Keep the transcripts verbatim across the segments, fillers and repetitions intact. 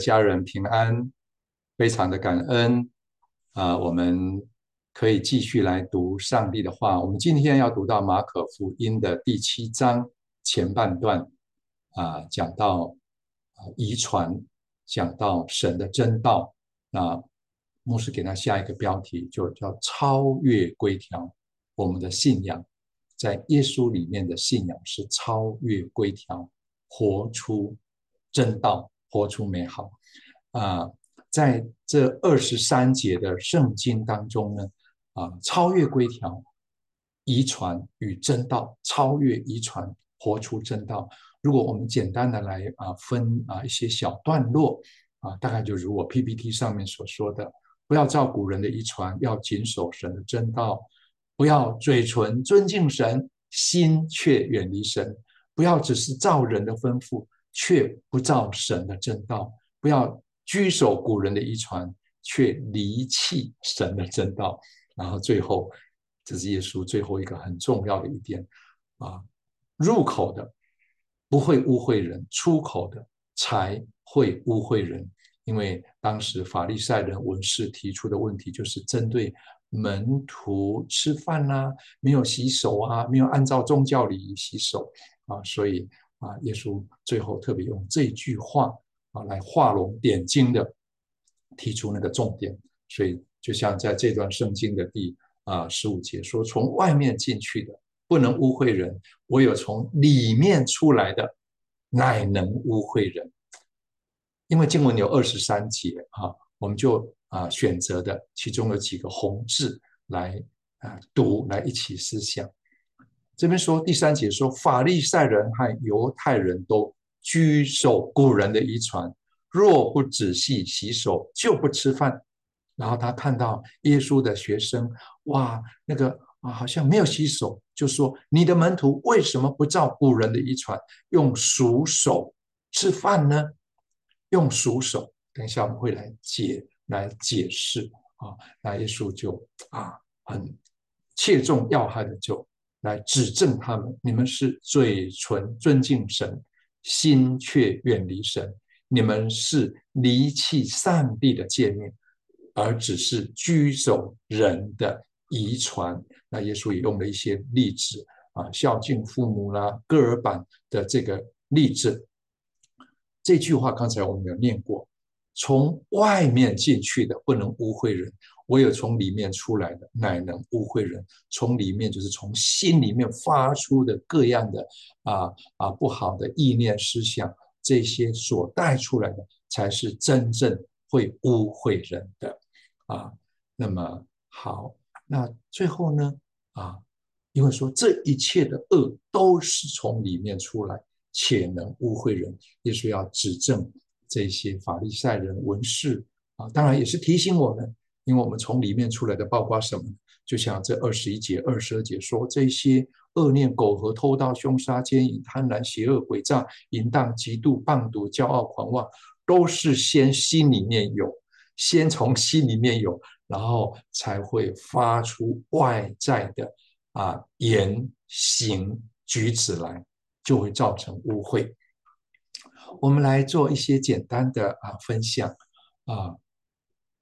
家人平安，非常的感恩啊、呃！我们可以继续来读上帝的话。我们今天要读到马可福音的第七章前半段啊、呃，讲到遗传，讲到神的真道。那牧师给他下一个标题，就叫超越规条。我们的信仰在耶稣里面的信仰是超越规条，活出真道。活出美好啊、呃！在这二十三节的圣经当中呢，啊、呃，超越规条、遗传与真道，超越遗传，活出真道。如果我们简单的来啊、呃、分啊、呃、一些小段落啊、呃，大概就如我 P P T 上面所说的，不要照古人的遗传，要谨守神的真道，不要嘴唇尊敬神，心却远离神，不要只是照人的吩咐。却不照神的真道，不要拘守古人的遗传，却离弃神的真道。然后最后，这是耶稣最后一个很重要的一点啊，入口的不会污秽人，出口的才会污秽人。因为当时法利赛人文士提出的问题，就是针对门徒吃饭啊，没有洗手啊，没有按照宗教礼仪洗手啊，所以啊，耶稣最后特别用这句话啊来画龙点睛的提出那个重点，所以就像在这段圣经的第啊十五节说，从外面进去的不能污秽人，唯有从里面出来的乃能污秽人。因为经文有二十三节啊，我们就啊选择的其中有几个红字来啊读来一起思想。这边说第三节说，法利赛人和犹太人都拘守古人的遗传，若不仔细洗手就不吃饭。然后他看到耶稣的学生，哇，那个啊好像没有洗手，就说你的门徒为什么不照古人的遗传，用熟手吃饭呢？用熟手，等一下我们会来解来解释啊。那耶稣就啊很切中要害的就。来指正他们，你们是嘴唇尊敬神，心却远离神，你们是离弃上帝的诫命，而只是拘守人的遗传。那耶稣也用了一些例子啊，孝敬父母啦、啊、各尔版的这个例子。这句话刚才我们有念过，从外面进去的不能污秽人，唯有从里面出来的乃能污秽人。从里面就是从心里面发出的各样的啊啊不好的意念思想，这些所带出来的才是真正会污秽人的啊。那么好，那最后呢啊，因为说这一切的恶都是从里面出来，且能污秽人。耶稣要指正这些法利赛人文士啊，当然也是提醒我们。因为我们从里面出来的包括什么，就像这二十一节、二十二节说，这些恶念、苟合、偷盗、凶杀、奸淫、贪婪、邪恶、诡诈、淫荡、嫉妒、谤毒、骄傲、狂妄，都是先心里面有，先从心里面有，然后才会发出外在的啊言行举止来，就会造成污秽。我们来做一些简单的啊分享啊。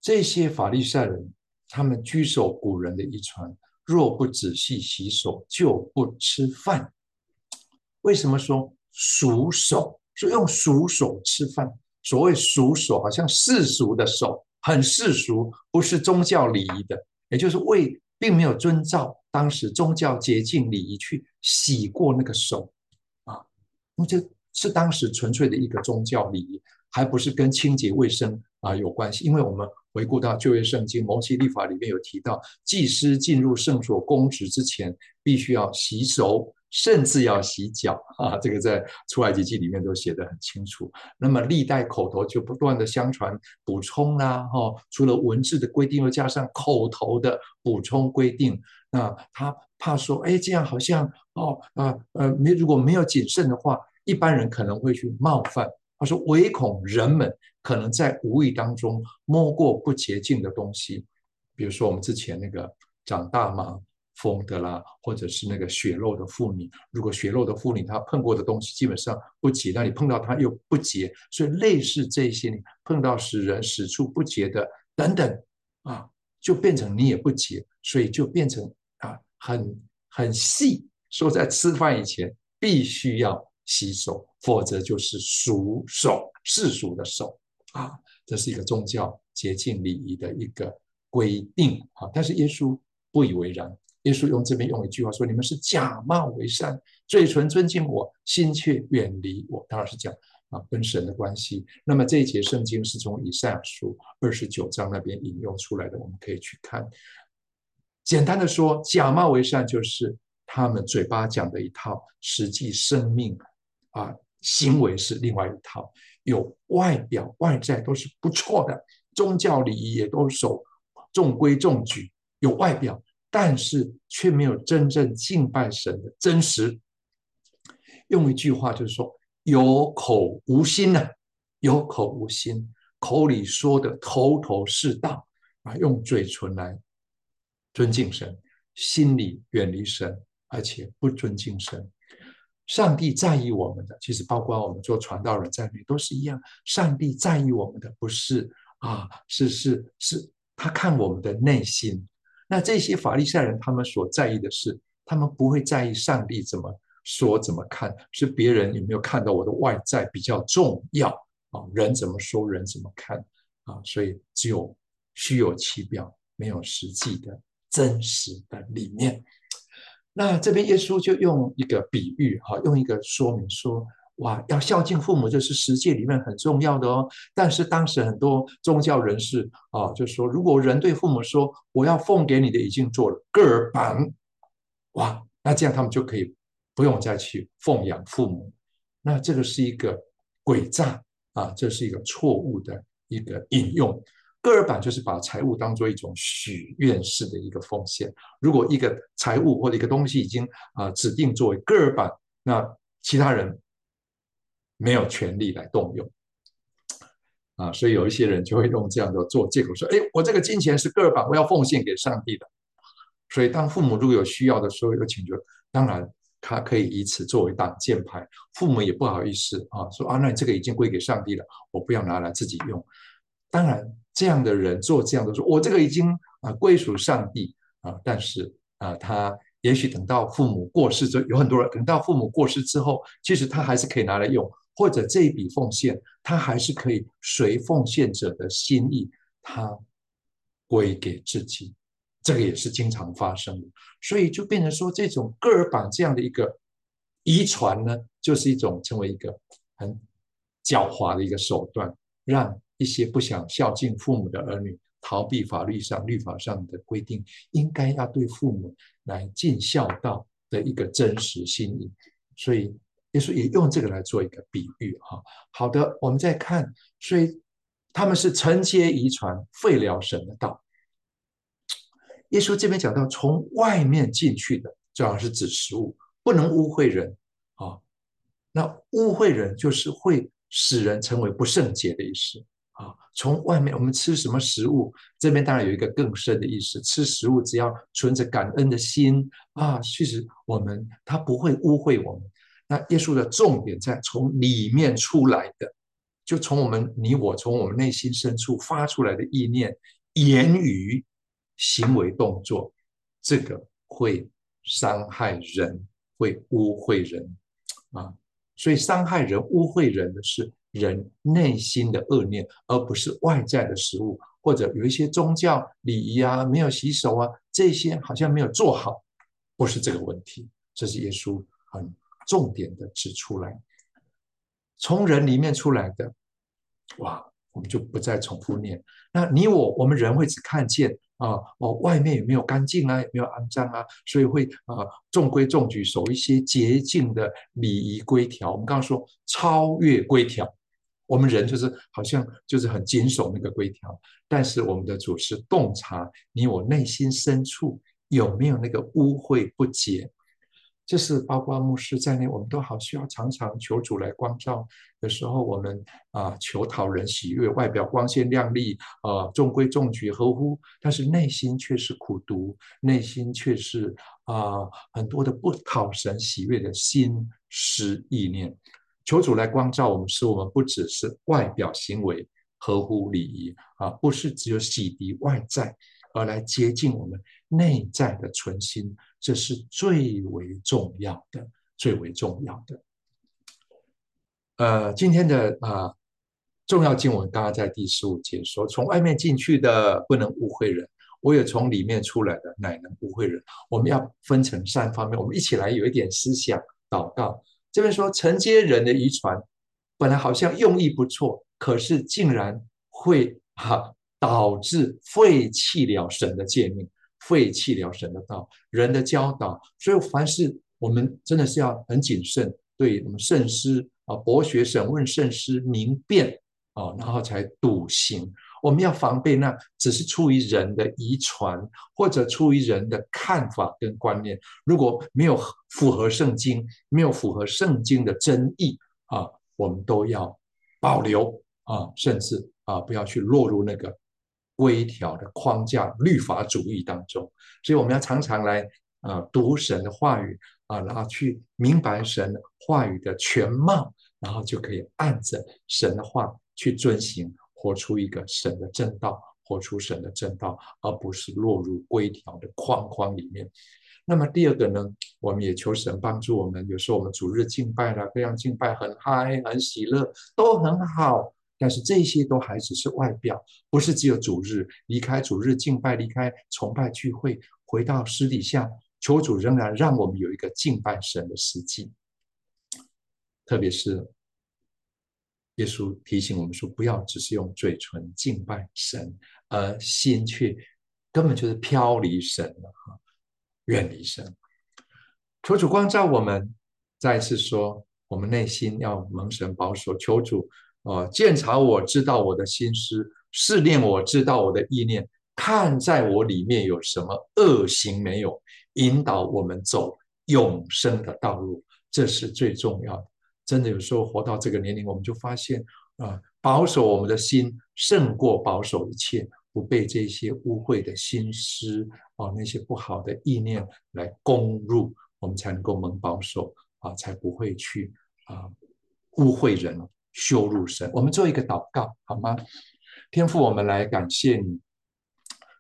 这些法利赛人他们拘守古人的遗传，若不仔细洗手就不吃饭。为什么说熟手？说用熟手吃饭，所谓熟手好像世俗的手，很世俗，不是宗教礼仪的，也就是为并没有遵照当时宗教洁净礼仪去洗过那个手啊。那这是当时纯粹的一个宗教礼仪，还不是跟清洁卫生啊有关系。因为我们回顾到旧约圣经摩西律法里面有提到，祭司进入圣所供职之前必须要洗手，甚至要洗脚啊，这个在出埃及记里面都写得很清楚。那么历代口头就不断的相传补充啦、啊哦、除了文字的规定，又加上口头的补充规定。那他怕说哎，这样好像哦啊呃没如果没有谨慎的话，一般人可能会去冒犯。他说唯恐人们可能在无意当中摸过不洁净的东西，比如说我们之前那个长大麻富翁德拉，或者是那个血肉的妇女。如果血肉的妇女她碰过的东西基本上不洁，那你碰到她又不洁，所以类似这些，你碰到使人使出不洁的等等啊，就变成你也不洁，所以就变成啊很很细。说在吃饭以前必须要洗手，否则就是俗手，世俗的手啊。这是一个宗教洁净礼仪的一个规定啊。但是耶稣不以为然，耶稣用这边用一句话说：“你们是假冒为善，嘴唇尊敬我，心却远离我。”当然是讲啊跟神的关系。那么这一节圣经是从以赛亚书二十九章那边引用出来的，我们可以去看。简单的说，假冒为善就是他们嘴巴讲的一套，实际生命啊行为是另外一套。有外表外在都是不错的，宗教礼仪也都守中规中矩，有外表，但是却没有真正敬拜神的真实。用一句话就是说，有口无心啊，有口无心，口里说的头头是道啊，用嘴唇来尊敬神，心里远离神，而且不尊敬神。上帝在意我们的，其实包括我们做传道人在内都是一样。上帝在意我们的不是啊，是是是，他看我们的内心。那这些法利赛人他们所在意的是，他们不会在意上帝怎么说怎么看，是别人有没有看到我的外在比较重要啊，人怎么说人怎么看啊，所以只有虚有其表，没有实际的真实的里面。那这边耶稣就用一个比喻，用一个说明说，哇，要孝敬父母，这是十诫里面很重要的哦。但是当时很多宗教人士啊，就说，如果人对父母说，我要奉给你的已经做了个儿版，哇，那这样他们就可以不用再去奉养父母。那这个是一个诡诈啊，这是一个错误的一个引用。个人版就是把财物当作一种许愿式的一个奉献。如果一个财物或者一个东西已经、呃、指定作为个人版，那其他人没有权利来动用、啊、所以有一些人就会用这样的做借口说，哎，我这个金钱是个人版，我要奉献给上帝的。所以当父母如果有需要的时候有请求，当然他可以以此作为挡箭牌，父母也不好意思、啊、说啊，那这个已经归给上帝了，我不要拿来自己用。当然这样的人做这样的说，我这个已经、呃、归属上帝、呃、但是、呃、他也许等到父母过世之后，有很多人等到父母过世之后，其实他还是可以拿来用，或者这一笔奉献他还是可以随奉献者的心意他归给自己，这个也是经常发生的。所以就变成说，这种个人版这样的一个遗传呢，就是一种成为一个很狡猾的一个手段，让一些不想孝敬父母的儿女逃避法律上律法上的规定，应该要对父母来尽孝道的一个真实心意。所以耶稣也用这个来做一个比喻。好的，我们再看，所以他们是承接遗传，废了神的道。耶稣这边讲到，从外面进去的主要是指食物，不能污秽人。那污秽人就是会使人成为不圣洁的意思。啊、从外面我们吃什么食物，这边当然有一个更深的意思，吃食物只要存着感恩的心啊，其实我们它不会污秽我们。那耶稣的重点在从里面出来的，就从我们你我从我们内心深处发出来的意念言语行为动作，这个会伤害人，会污秽人啊。所以伤害人污秽人的是人内心的恶念，而不是外在的食物，或者有一些宗教礼仪啊，没有洗手啊，这些好像没有做好，不是这个问题。这是耶稣很重点的指出来，从人里面出来的。哇，我们就不再重复念。那你我我们人会只看见啊、呃哦，外面有没有干净啊，有没有肮脏啊，所以会啊、呃、中规中矩，守一些洁净的礼仪规条。我们刚刚说超越规条，我们人就是好像就是很谨守那个规条，但是我们的主是洞察你我内心深处有没有那个污秽不洁。这是包括牧师在内，我们都好需要常常求主来光照。有时候我们啊、呃、求讨人喜悦，外表光鲜亮丽，呃，中规中矩合乎，但是内心却是苦毒，内心却是啊、呃、很多的不讨神喜悦的心思意念。求主来光照我们，使我们不只是外表行为合乎礼仪啊，不是只有洗涤外在，而来接近我们内在的存心，这是最为重要的，最为重要的。呃，今天的呃重要经文，刚刚在第十五节说，从外面进去的不能污秽人，我也从里面出来的乃能污秽人。我们要分成三方面，我们一起来有一点思想祷告。这边说承接人的遗传，本来好像用意不错，可是竟然会哈、啊。导致废弃了神的诫命，废弃了神的道，人的教导。所以凡事我们真的是要很谨慎，对我们慎思啊，博学审问，慎思明辨啊，然后才笃行。我们要防备那只是出于人的遗传，或者出于人的看法跟观念，如果没有符合圣经，没有符合圣经的真意啊，我们都要保留啊，甚至啊不要去落入那个规条的框架、律法主义当中。所以我们要常常来、呃、读神的话语、啊、然后去明白神话语的全貌，然后就可以按着神的话去遵行，活出一个神的正道，活出神的正道，而不是落入规条的框框里面。那么第二个呢，我们也求神帮助我们。有时候我们主日敬拜了，各样敬拜很嗨、很喜乐，都很好，但是这些都还只是外表，不是只有主日。离开主日敬拜，离开崇拜聚会，回到私底下，求主仍然让我们有一个敬拜神的实际。特别是耶稣提醒我们说，不要只是用嘴唇敬拜神，而心却根本就是飘离神了，远离神。求主光照我们，再一次说我们内心要蒙神保守。求主呃，鉴察我，知道我的心思，试炼我，知道我的意念，看在我里面有什么恶行没有，引导我们走永生的道路，这是最重要的。真的有时候活到这个年龄，我们就发现、呃、保守我们的心胜过保守一切，不被这些污秽的心思、呃、那些不好的意念来攻入，我们才能够蒙保守、呃、才不会去、呃、污秽人，羞辱神。我们做一个祷告好吗？天父，我们来感谢你，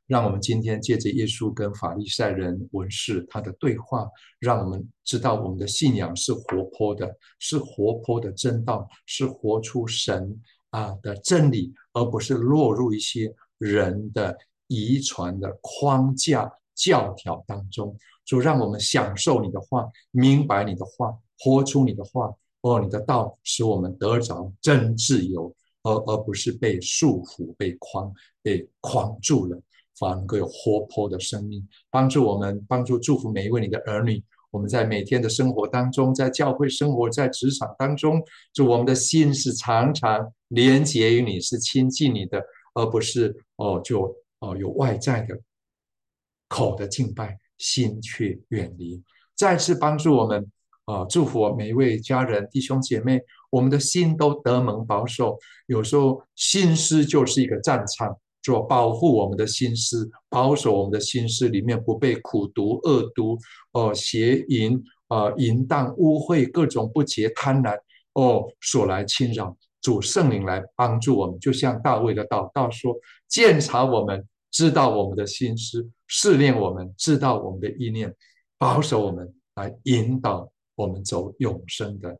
让我们今天借着耶稣跟法利赛人文士他的对话，让我们知道我们的信仰是活泼的，是活泼的真道，是活出神、啊、的真理，而不是落入一些人的遗传的框架教条当中。主，让我们享受你的话，明白你的话，活出你的话。哦，你的道使我们得着真自由， 而, 而不是被束缚、被框、被框住了，反而能够有活泼的生命。帮助我们，帮助祝福每一位你的儿女。我们在每天的生活当中，在教会生活，在职场当中，主，我们的心是常常连结于你，是亲近你的，而不是哦就哦有外在的口的敬拜，心却远离。再次帮助我们。啊、祝福我每一位家人弟兄姐妹，我们的心都得蒙保守。有时候心思就是一个战场，做保护我们的心思，保守我们的心思里面不被苦毒、恶毒、呃、邪淫、呃、淫荡、污秽、各种不洁、贪婪、哦、所来侵扰。主，圣灵来帮助我们，就像大卫的祷告说，鉴察我们，知道我们的心思，试炼我们，知道我们的意念，保守我们，来引导我们走永生的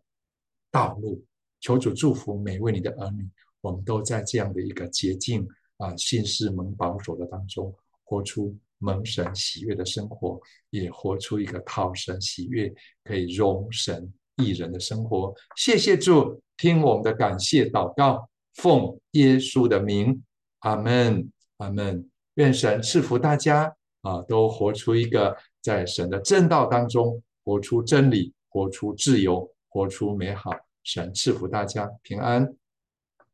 道路。求主祝福每位你的儿女，我们都在这样的一个洁净、啊、心思蒙保守的当中，活出蒙神喜悦的生活，也活出一个讨神喜悦、可以容神益人的生活。谢谢主，听我们的感谢祷告，奉耶稣的名，阿们，阿们。愿神赐福大家、啊、都活出一个在神的正道当中，活出真理，活出自由，活出美好。神赐福大家，平安。